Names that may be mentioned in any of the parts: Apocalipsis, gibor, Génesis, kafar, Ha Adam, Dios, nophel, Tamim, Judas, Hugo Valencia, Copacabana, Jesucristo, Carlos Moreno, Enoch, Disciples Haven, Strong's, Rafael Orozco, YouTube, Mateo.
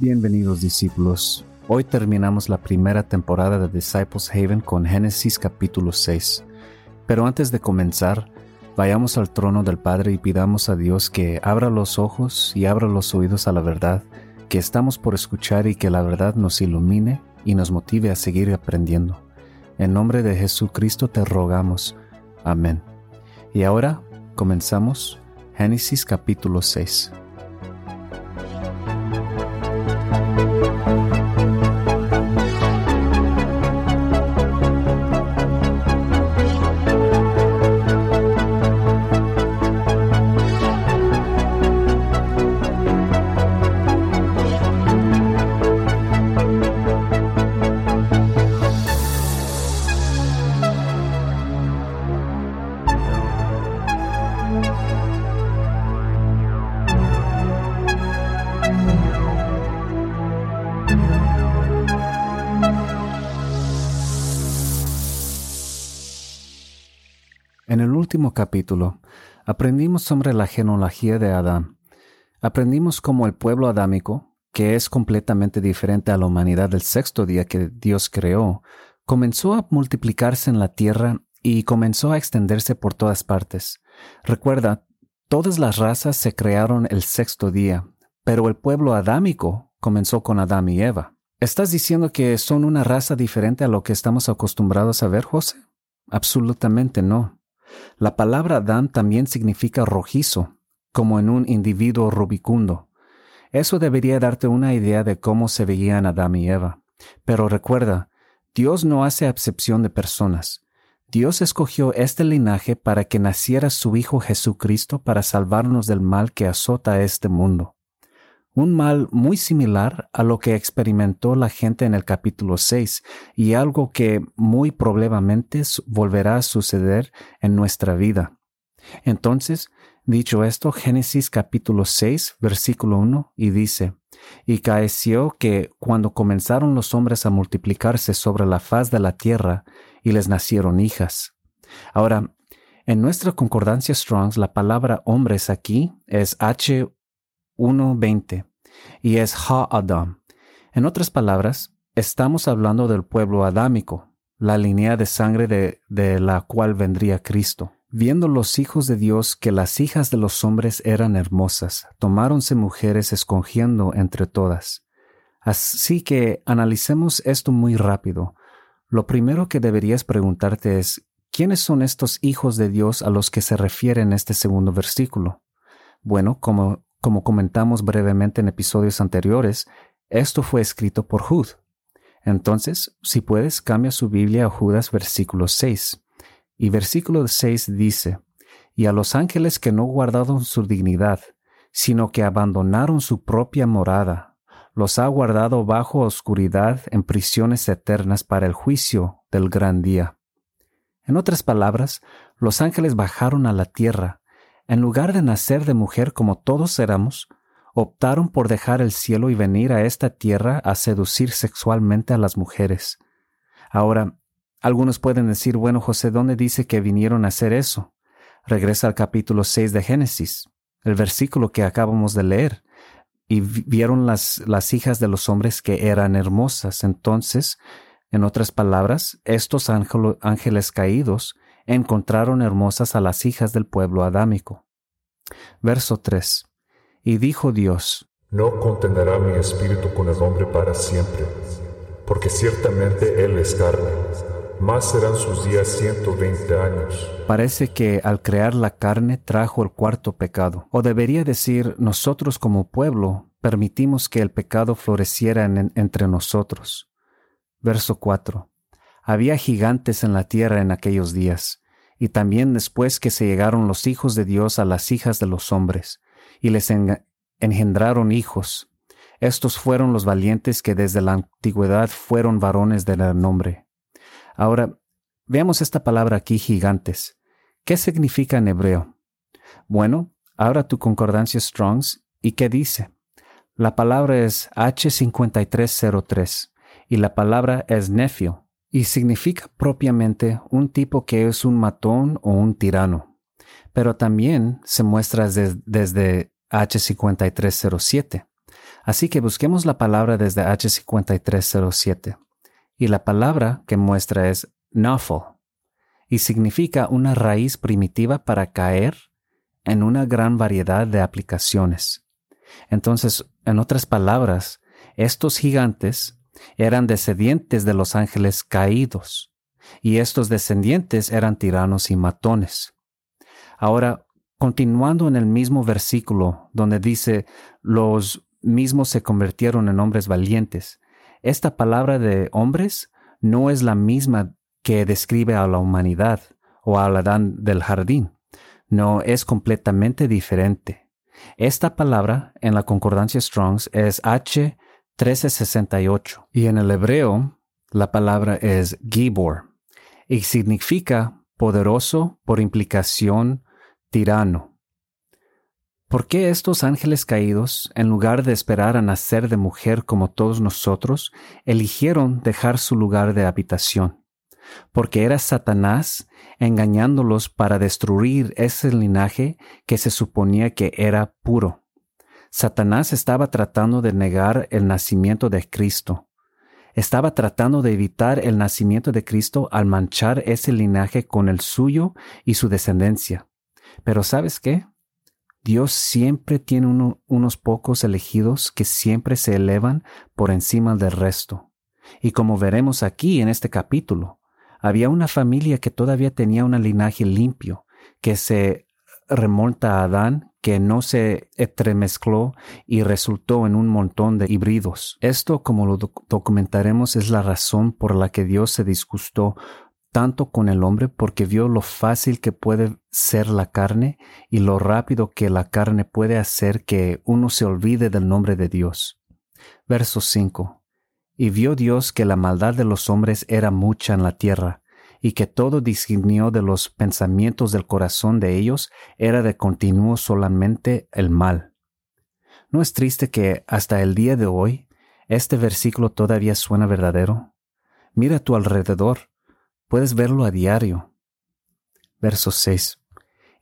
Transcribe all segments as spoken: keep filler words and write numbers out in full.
Bienvenidos discípulos, hoy terminamos la primera temporada de Disciples Haven con Génesis capítulo seis. Pero antes de comenzar, vayamos al trono del Padre y pidamos a Dios que abra los ojos y abra los oídos a la verdad que estamos por escuchar y que la verdad nos ilumine y nos motive a seguir aprendiendo. En nombre de Jesucristo te rogamos. Amén. Y ahora comenzamos Génesis capítulo seis. En el último capítulo, aprendimos sobre la genealogía de Adán. Aprendimos cómo el pueblo adámico, que es completamente diferente a la humanidad del sexto día que Dios creó, comenzó a multiplicarse en la tierra y comenzó a extenderse por todas partes. Recuerda, todas las razas se crearon el sexto día, pero el pueblo adámico comenzó con Adán y Eva. ¿Estás diciendo que son una raza diferente a lo que estamos acostumbrados a ver, José? Absolutamente no. La palabra Adán también significa rojizo, como en un individuo rubicundo. Eso debería darte una idea de cómo se veían Adán y Eva. Pero recuerda, Dios no hace acepción de personas. Dios escogió este linaje para que naciera su Hijo Jesucristo para salvarnos del mal que azota a este mundo. Un mal muy similar a lo que experimentó la gente en el capítulo seis y algo que muy probablemente volverá a suceder en nuestra vida. Entonces, dicho esto, Génesis capítulo seis, versículo uno, y dice, «Y acaeció que cuando comenzaron los hombres a multiplicarse sobre la faz de la tierra, y les nacieron hijas». Ahora, en nuestra concordancia Strong's, la palabra hombres aquí es H uno veinte. Y es Ha Adam. En otras palabras, estamos hablando del pueblo adámico, la línea de sangre de, de la cual vendría Cristo. Viendo los hijos de Dios que las hijas de los hombres eran hermosas, tomáronse mujeres escogiendo entre todas. Así que analicemos esto muy rápido. Lo primero que deberías preguntarte es, ¿quiénes son estos hijos de Dios a los que se refiere en este segundo versículo? Bueno, como Como comentamos brevemente en episodios anteriores, esto fue escrito por Judas. Entonces, si puedes, cambia su Biblia a Judas versículo seis. Y versículo seis dice, «Y a los ángeles que no guardaron su dignidad, sino que abandonaron su propia morada, los ha guardado bajo oscuridad en prisiones eternas para el juicio del gran día». En otras palabras, los ángeles bajaron a la tierra. En lugar de nacer de mujer como todos éramos, optaron por dejar el cielo y venir a esta tierra a seducir sexualmente a las mujeres. Ahora, algunos pueden decir, bueno, José, ¿dónde dice que vinieron a hacer eso? Regresa al capítulo seis de Génesis, el versículo que acabamos de leer. Y vieron las, las hijas de los hombres que eran hermosas. Entonces, en otras palabras, estos ángel, ángeles caídos encontraron hermosas a las hijas del pueblo adámico. Verso tres. Y dijo Dios, «No contenderá mi espíritu con el hombre para siempre, porque ciertamente él es carne, más serán sus días ciento veinte años». Parece que al crear la carne trajo el cuarto pecado. O debería decir, nosotros como pueblo permitimos que el pecado floreciera en, entre nosotros. Verso cuatro. Había gigantes en la tierra en aquellos días, y también después que se llegaron los hijos de Dios a las hijas de los hombres, y les engendraron hijos. Estos fueron los valientes que desde la antigüedad fueron varones de renombre. Ahora, veamos esta palabra aquí, gigantes. ¿Qué significa en hebreo? Bueno, abra tu concordancia Strong's, ¿y qué dice? La palabra es H cincuenta y tres cero tres, y la palabra es nefio. Y significa propiamente un tipo que es un matón o un tirano, pero también se muestra des, desde H cincuenta y tres cero siete. Así que busquemos la palabra desde H cincuenta y tres cero siete. Y la palabra que muestra es nophel, y significa una raíz primitiva para caer en una gran variedad de aplicaciones. Entonces, en otras palabras, estos gigantes eran descendientes de los ángeles caídos, y estos descendientes eran tiranos y matones. Ahora, continuando en el mismo versículo donde dice, los mismos se convirtieron en hombres valientes, esta palabra de hombres no es la misma que describe a la humanidad o al Adán del jardín. No, es completamente diferente. Esta palabra en la concordancia Strong's es H trece sesenta y ocho y en el hebreo la palabra es gibor y significa poderoso, por implicación tirano. ¿Por qué estos ángeles caídos, en lugar de esperar a nacer de mujer como todos nosotros, eligieron dejar su lugar de habitación? Porque era Satanás engañándolos para destruir ese linaje que se suponía que era puro. Satanás estaba tratando de negar el nacimiento de Cristo. Estaba tratando de evitar el nacimiento de Cristo al manchar ese linaje con el suyo y su descendencia. Pero ¿sabes qué? Dios siempre tiene uno, unos pocos elegidos que siempre se elevan por encima del resto. Y como veremos aquí en este capítulo, había una familia que todavía tenía un linaje limpio, que se remonta a Adán, que no se entremezcló y resultó en un montón de híbridos. Esto, como lo doc- documentaremos, es la razón por la que Dios se disgustó tanto con el hombre, porque vio lo fácil que puede ser la carne y lo rápido que la carne puede hacer que uno se olvide del nombre de Dios. Verso cinco. Y vio Dios que la maldad de los hombres era mucha en la tierra, y que todo designio de los pensamientos del corazón de ellos era de continuo solamente el mal. ¿No es triste que hasta el día de hoy este versículo todavía suena verdadero? Mira a tu alrededor. Puedes verlo a diario. Verso seis.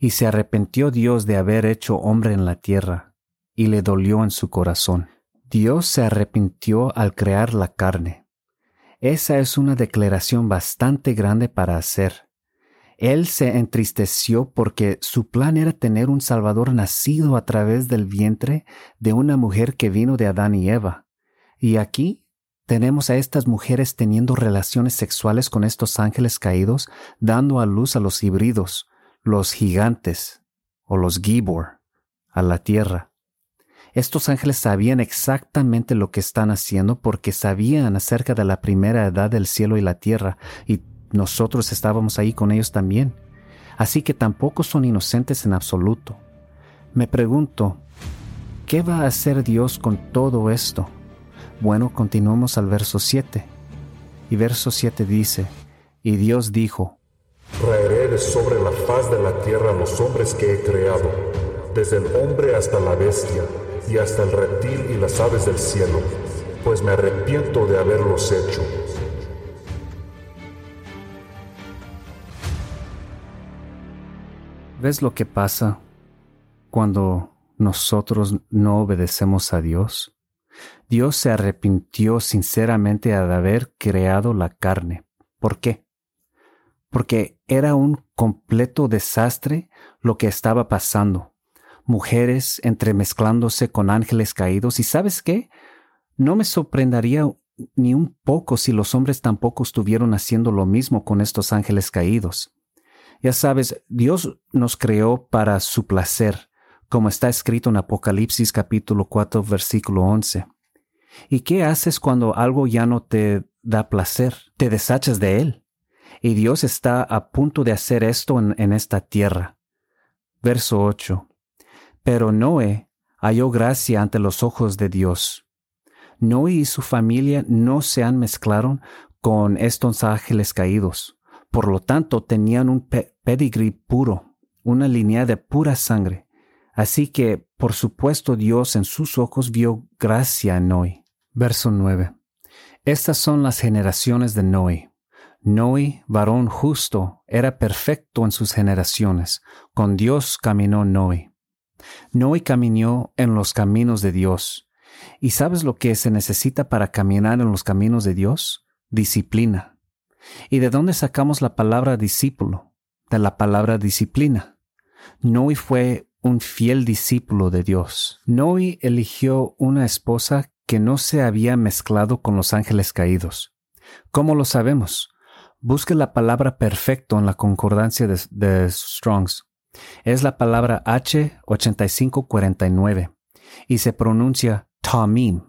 Y se arrepintió Dios de haber hecho hombre en la tierra, y le dolió en su corazón. Dios se arrepintió al crear la carne. Esa es una declaración bastante grande para hacer. Él se entristeció porque su plan era tener un Salvador nacido a través del vientre de una mujer que vino de Adán y Eva. Y aquí tenemos a estas mujeres teniendo relaciones sexuales con estos ángeles caídos, dando a luz a los híbridos, los gigantes, o los gibor, a la tierra. Estos ángeles sabían exactamente lo que están haciendo porque sabían acerca de la primera edad del cielo y la tierra, y nosotros estábamos ahí con ellos también. Así que tampoco son inocentes en absoluto. Me pregunto, ¿qué va a hacer Dios con todo esto? Bueno, continuamos al verso siete. Y verso siete dice, y Dios dijo, traeré de sobre la faz de la tierra a los hombres que he creado, desde el hombre hasta la bestia, y hasta el reptil y las aves del cielo, pues me arrepiento de haberlos hecho. ¿Ves lo que pasa cuando nosotros no obedecemos a Dios? Dios se arrepintió sinceramente al haber creado la carne. ¿Por qué? Porque era un completo desastre lo que estaba pasando. Mujeres entremezclándose con ángeles caídos. ¿Y sabes qué? No me sorprendería ni un poco si los hombres tampoco estuvieron haciendo lo mismo con estos ángeles caídos. Ya sabes, Dios nos creó para su placer, como está escrito en Apocalipsis capítulo cuatro, versículo once. ¿Y qué haces cuando algo ya no te da placer? Te deshachas de él. Y Dios está a punto de hacer esto en, en esta tierra. Verso ocho. Pero Noé halló gracia ante los ojos de Dios. Noé y su familia no se han mezclado con estos ángeles caídos. Por lo tanto, tenían un pe- pedigrí puro, una línea de pura sangre. Así que, por supuesto, Dios en sus ojos vio gracia en Noé. Verso nueve. Estas son las generaciones de Noé. Noé, varón justo, era perfecto en sus generaciones. Con Dios caminó Noé. Noé caminó en los caminos de Dios, ¿Y sabes lo que se necesita para caminar en los caminos de Dios? Disciplina. ¿Y de dónde sacamos la palabra discípulo? De la palabra disciplina. Noé fue un fiel discípulo de Dios. Noé eligió una esposa que no se había mezclado con los ángeles caídos. ¿Cómo lo sabemos? Busque la palabra perfecto en la concordancia de, de Strong's. Es la palabra H ochenta y cinco cuarenta y nueve y se pronuncia Tamim,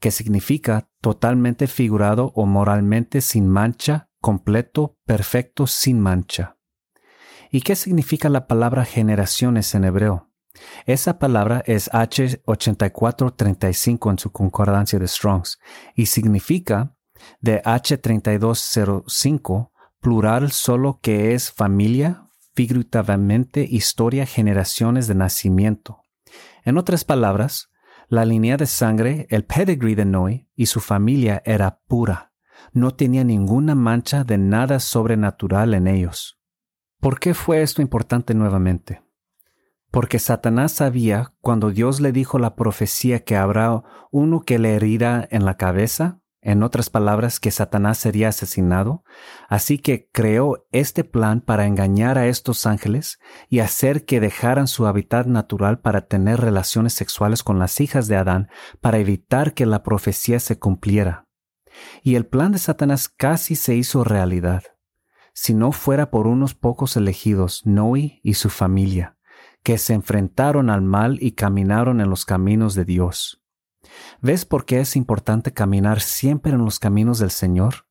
que significa totalmente figurado o moralmente sin mancha, completo, perfecto, sin mancha. ¿Y qué significa la palabra generaciones en hebreo? Esa palabra es H ochenta y cuatro treinta y cinco en su concordancia de Strong's y significa de H treinta y dos cero cinco, plural solo, que es familia, figurativamente historia, generaciones de nacimiento. En otras palabras, la línea de sangre, el pedigree de Noé y su familia era pura. No tenía ninguna mancha de nada sobrenatural en ellos. ¿Por qué fue esto importante nuevamente? Porque Satanás sabía, cuando Dios le dijo la profecía, que habrá uno que le herirá en la cabeza. En otras palabras, que Satanás sería asesinado. Así que creó este plan para engañar a estos ángeles y hacer que dejaran su hábitat natural para tener relaciones sexuales con las hijas de Adán, para evitar que la profecía se cumpliera. Y el plan de Satanás casi se hizo realidad, si no fuera por unos pocos elegidos, Noé y su familia, que se enfrentaron al mal y caminaron en los caminos de Dios. ¿Ves por qué es importante caminar siempre en los caminos del Señor?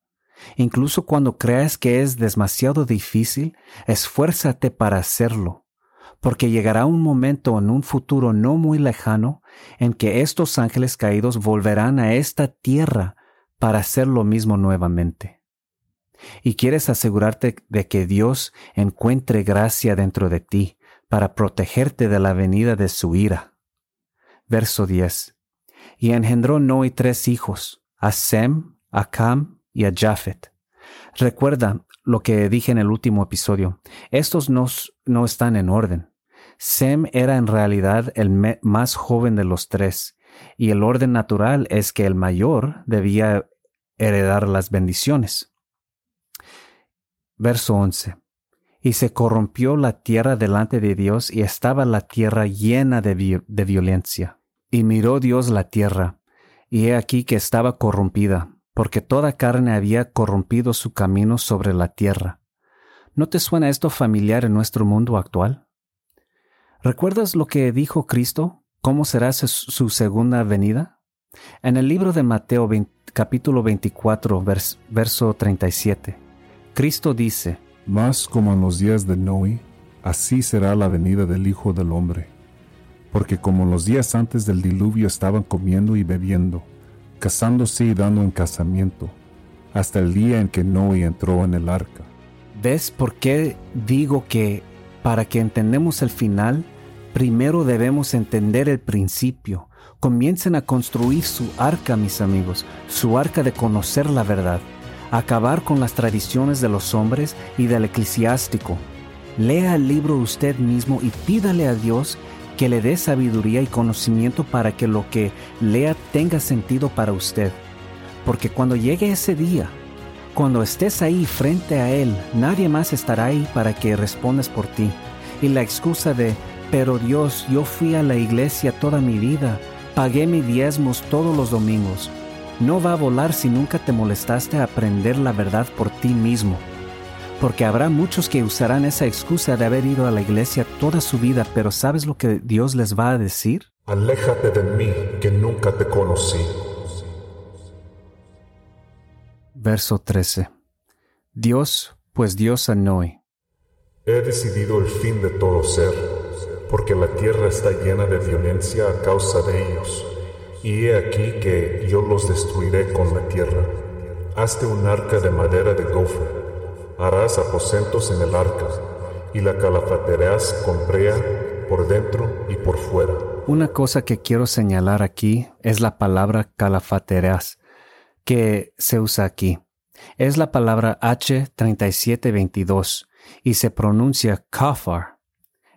Incluso cuando creas que es demasiado difícil, esfuérzate para hacerlo, porque llegará un momento en un futuro no muy lejano en que estos ángeles caídos volverán a esta tierra para hacer lo mismo nuevamente. Y quieres asegurarte de que Dios encuentre gracia dentro de ti para protegerte de la venida de su ira. Verso diez. Y engendró Noé tres hijos, a Sem, a Cam y a Jafet. Recuerda lo que dije en el último episodio. Estos no, no están en orden. Sem era en realidad el me- más joven de los tres, y el orden natural es que el mayor debía heredar las bendiciones. Verso once. Y se corrompió la tierra delante de Dios, y estaba la tierra llena de, vi- de violencia. Y miró Dios la tierra, y he aquí que estaba corrompida, porque toda carne había corrompido su camino sobre la tierra. ¿No te suena esto familiar en nuestro mundo actual? ¿Recuerdas lo que dijo Cristo? ¿Cómo será su segunda venida? En el libro de Mateo capítulo veinticuatro, verso treinta y siete, Cristo dice: Mas como en los días de Noé, así será la venida del Hijo del Hombre. Porque como los días antes del diluvio estaban comiendo y bebiendo, casándose y dando en casamiento, hasta el día en que Noé entró en el arca. ¿Ves por qué digo que para que entendamos el final, primero debemos entender el principio? Comiencen a construir su arca, mis amigos, su arca de conocer la verdad, acabar con las tradiciones de los hombres y del eclesiástico. Lea el libro usted mismo y pídale a Dios que le dé sabiduría y conocimiento para que lo que lea tenga sentido para usted. Porque cuando llegue ese día, cuando estés ahí frente a Él, nadie más estará ahí para que respondas por ti. Y la excusa de, pero Dios, yo fui a la iglesia toda mi vida, pagué mis diezmos todos los domingos, no va a volar si nunca te molestaste a aprender la verdad por ti mismo. Porque habrá muchos que usarán esa excusa de haber ido a la iglesia toda su vida, pero ¿sabes lo que Dios les va a decir? Aléjate de mí, que nunca te conocí. Verso trece. Dios, pues Dios a Noé: He decidido el fin de todo ser, porque la tierra está llena de violencia a causa de ellos. Y he aquí que yo los destruiré con la tierra. Hazte un arca de madera de gofre. Harás aposentos en el arca, y la calafatearás con brea por dentro y por fuera. Una cosa que quiero señalar aquí es la palabra calafatearás, que se usa aquí. Es la palabra H treinta y siete veintidós, y se pronuncia kafar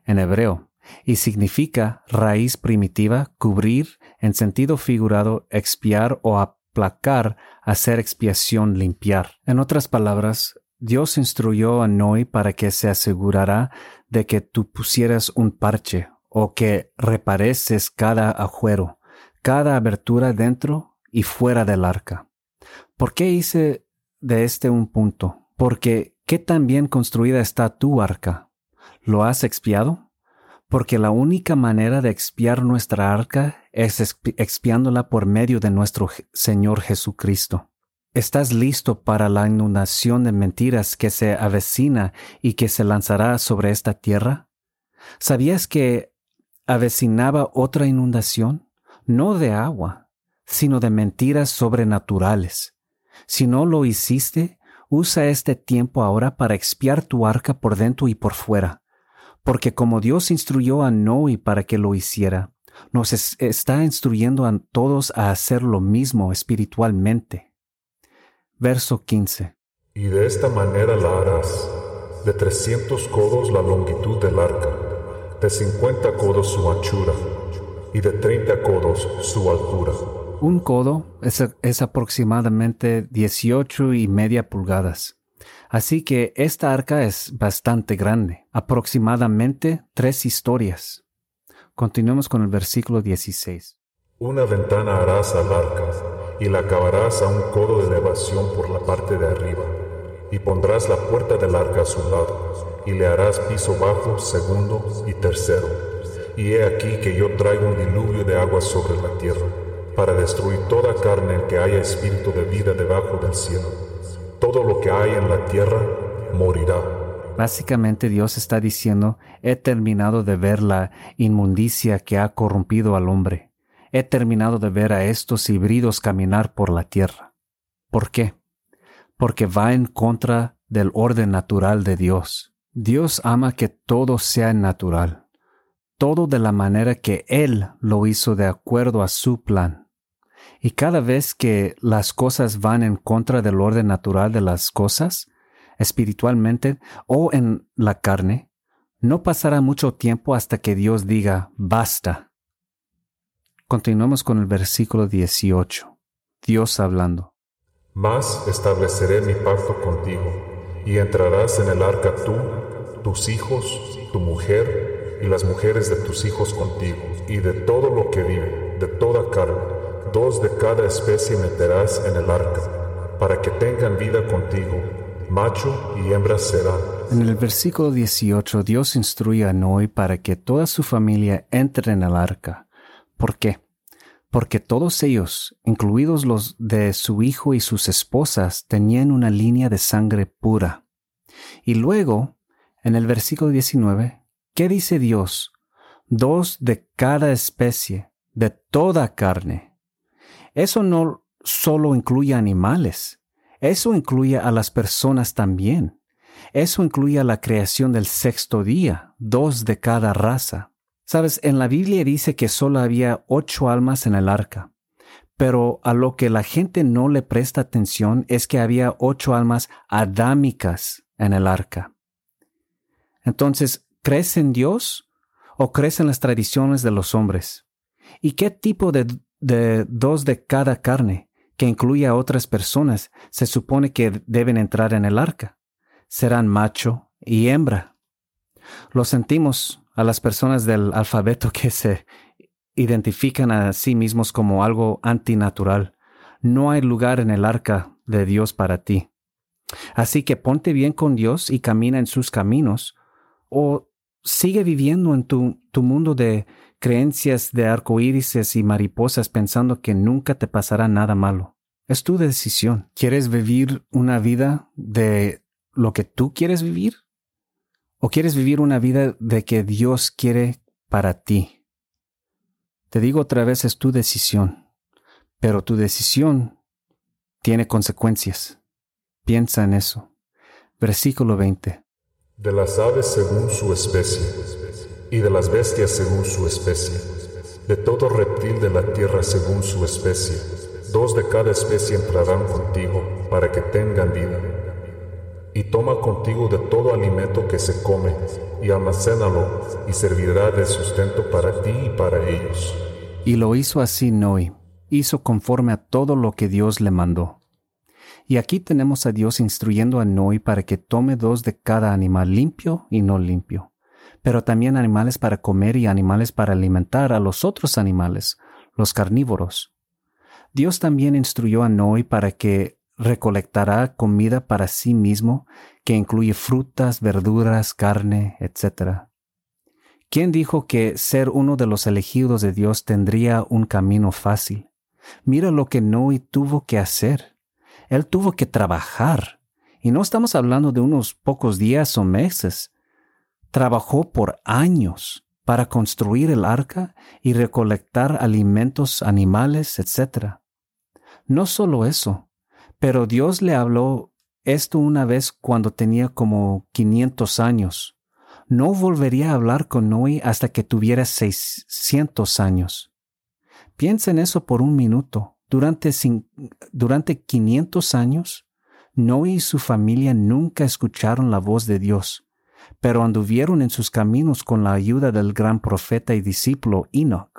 en hebreo. y significa raíz primitiva, cubrir, en sentido figurado, expiar o aplacar, hacer expiación, limpiar. En otras palabras, Dios instruyó a Noé para que se asegurara de que tú pusieras un parche o que repareces cada agujero, cada abertura dentro y fuera del arca. ¿Por qué hice de este un punto? Porque ¿qué tan bien construida está tu arca? ¿Lo has expiado? Porque la única manera de expiar nuestra arca es expi- expiándola por medio de nuestro Je- Señor Jesucristo. ¿Estás listo para la inundación de mentiras que se avecina y que se lanzará sobre esta tierra? ¿Sabías que avecinaba otra inundación? No de agua, sino de mentiras sobrenaturales. Si no lo hiciste, usa este tiempo ahora para expiar tu arca por dentro y por fuera. Porque como Dios instruyó a Noé para que lo hiciera, nos es- está instruyendo a todos a hacer lo mismo espiritualmente. Verso quince. Y de esta manera la harás: de trescientos codos la longitud del arca, de cincuenta codos su anchura, y de treinta codos su altura. Un codo es, es aproximadamente dieciocho y media pulgadas. Así que esta arca es bastante grande, aproximadamente tres historias. Continuemos con el versículo dieciséis. Una ventana harás al arca, y la cavarás a un codo de elevación por la parte de arriba, y pondrás la puerta del arca a su lado, y le harás piso bajo, segundo y tercero. Y he aquí que yo traigo un diluvio de agua sobre la tierra, para destruir toda carne en que haya espíritu de vida debajo del cielo. Todo lo que hay en la tierra morirá. Básicamente Dios está diciendo: he terminado de ver la inmundicia que ha corrompido al hombre. He terminado de ver a estos híbridos caminar por la tierra. ¿Por qué? Porque va en contra del orden natural de Dios. Dios ama que todo sea natural. Todo de la manera que Él lo hizo de acuerdo a su plan. Y cada vez que las cosas van en contra del orden natural de las cosas, espiritualmente o en la carne, no pasará mucho tiempo hasta que Dios diga basta. Continuamos con el versículo dieciocho. Dios hablando. Mas estableceré mi pacto contigo, y entrarás en el arca tú, tus hijos, tu mujer, y las mujeres de tus hijos contigo, y de todo lo que vive, de toda carne, dos de cada especie meterás en el arca, para que tengan vida contigo, macho y hembra serán. En el versículo dieciocho, Dios instruye a Noé para que toda su familia entre en el arca. ¿Por qué? Porque todos ellos, incluidos los de su hijo y sus esposas, tenían una línea de sangre pura. Y luego, en el versículo diecinueve, ¿qué dice Dios? Dos de cada especie, de toda carne. Eso no solo incluye animales, eso incluye a las personas también. Eso incluye a la creación del sexto día, dos de cada raza. Sabes, en la Biblia dice que solo había ocho almas en el arca, pero a lo que la gente no le presta atención es que había ocho almas adámicas en el arca. Entonces, ¿crees en Dios o crees en las tradiciones de los hombres? ¿Y qué tipo de, de dos de cada carne, que incluye a otras personas, se supone que deben entrar en el arca? Serán macho y hembra. Lo sentimos a las personas del alfabeto que se identifican a sí mismos como algo antinatural. No hay lugar en el arca de Dios para ti. Así que ponte bien con Dios y camina en sus caminos, o sigue viviendo en tu, tu mundo de creencias de arcoíris y mariposas pensando que nunca te pasará nada malo. Es tu decisión. ¿Quieres vivir una vida de lo que tú quieres vivir? ¿O quieres vivir una vida de que Dios quiere para ti? Te digo otra vez, es tu decisión. Pero tu decisión tiene consecuencias. Piensa en eso. Versículo veinte. De las aves según su especie, y de las bestias según su especie, de todo reptil de la tierra según su especie, dos de cada especie entrarán contigo, para que tengan vida. Y toma contigo de todo alimento que se come, y almacénalo, y servirá de sustento para ti y para ellos. Y lo hizo así Noé, hizo conforme a todo lo que Dios le mandó. Y aquí tenemos a Dios instruyendo a Noé para que tome dos de cada animal limpio y no limpio, pero también animales para comer y animales para alimentar a los otros animales, los carnívoros. Dios también instruyó a Noé para que recolectará comida para sí mismo, que incluye frutas, verduras, carne, etcétera. ¿Quién dijo que ser uno de los elegidos de Dios tendría un camino fácil? Mira lo que Noé tuvo que hacer. Él tuvo que trabajar. Y no estamos hablando de unos pocos días o meses. Trabajó por años para construir el arca y recolectar alimentos, animales, etcétera. No solo eso, pero Dios le habló esto una vez cuando tenía como quinientos años. No volvería a hablar con Noé hasta que tuviera seiscientos años. Piensa en eso por un minuto. Durante, durante quinientos años, Noé y su familia nunca escucharon la voz de Dios, pero anduvieron en sus caminos con la ayuda del gran profeta y discípulo Enoch.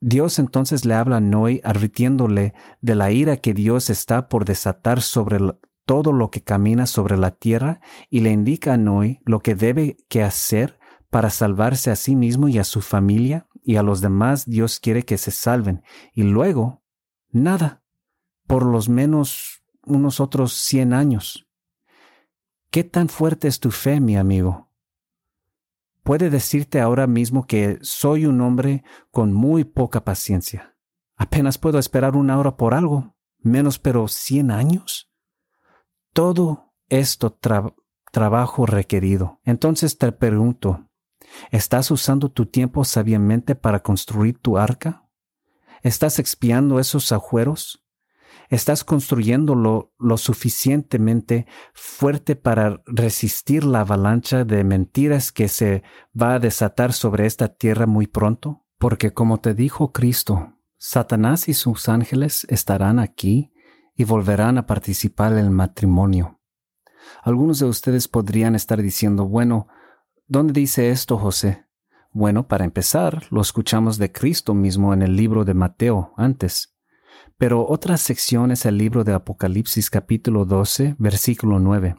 Dios entonces le habla a Noé advirtiéndole de la ira que Dios está por desatar sobre todo lo que camina sobre la tierra y le indica a Noé lo que debe que hacer para salvarse a sí mismo y a su familia y a los demás. Dios quiere que se salven. Y luego, nada, por lo menos unos otros cien años. ¿Qué tan fuerte es tu fe, mi amigo? Puede decirte ahora mismo que soy un hombre con muy poca paciencia. Apenas puedo esperar una hora por algo, menos pero cien años. Todo esto tra- trabajo requerido. Entonces te pregunto, ¿estás usando tu tiempo sabiamente para construir tu arca? ¿Estás expiando esos agujeros? ¿Estás construyéndolo lo suficientemente fuerte para resistir la avalancha de mentiras que se va a desatar sobre esta tierra muy pronto? Porque como te dijo Cristo, Satanás y sus ángeles estarán aquí y volverán a participar en el matrimonio. Algunos de ustedes podrían estar diciendo, bueno, ¿dónde dice esto, José? Bueno, para empezar, lo escuchamos de Cristo mismo en el libro de Mateo antes. Pero otra sección es el libro de Apocalipsis capítulo doce, versículo nueve.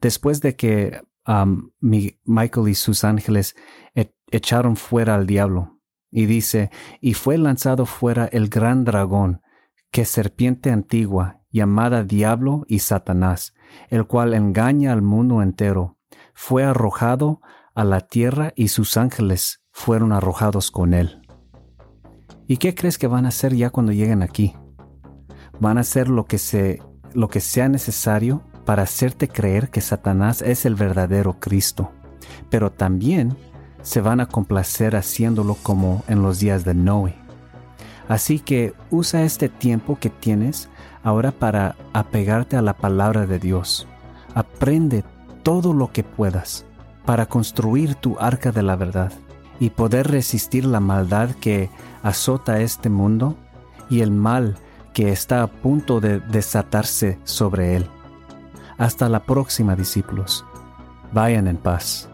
Después de que um, Michael y sus ángeles e- echaron fuera al diablo, y dice, y fue lanzado fuera el gran dragón, que es serpiente antigua, llamada Diablo y Satanás, el cual engaña al mundo entero. Fue arrojado a la tierra y sus ángeles fueron arrojados con él. ¿Y qué crees que van a hacer ya cuando lleguen aquí? Van a hacer lo que, se, lo que sea necesario para hacerte creer que Satanás es el verdadero Cristo. Pero también se van a complacer haciéndolo como en los días de Noé. Así que usa este tiempo que tienes ahora para apegarte a la palabra de Dios. Aprende todo lo que puedas para construir tu arca de la verdad y poder resistir la maldad que azota este mundo y el mal que está a punto de desatarse sobre él. Hasta la próxima, discípulos. Vayan en paz.